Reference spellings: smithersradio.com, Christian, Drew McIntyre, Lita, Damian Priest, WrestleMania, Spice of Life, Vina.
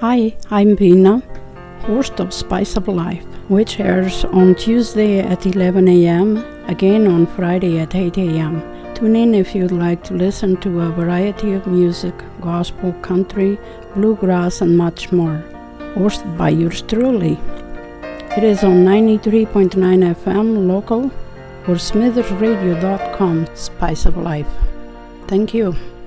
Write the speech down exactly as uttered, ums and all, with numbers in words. Hi, I'm Vina, host of Spice of Life, which airs on Tuesday at eleven a.m., again on Friday at eight a.m. Tune in if you'd like to listen to a variety of music, gospel, country, bluegrass, and much more. Hosted by yours truly. It is on ninety-three point nine F M local or smithers radio dot com, Spice of Life. Thank you.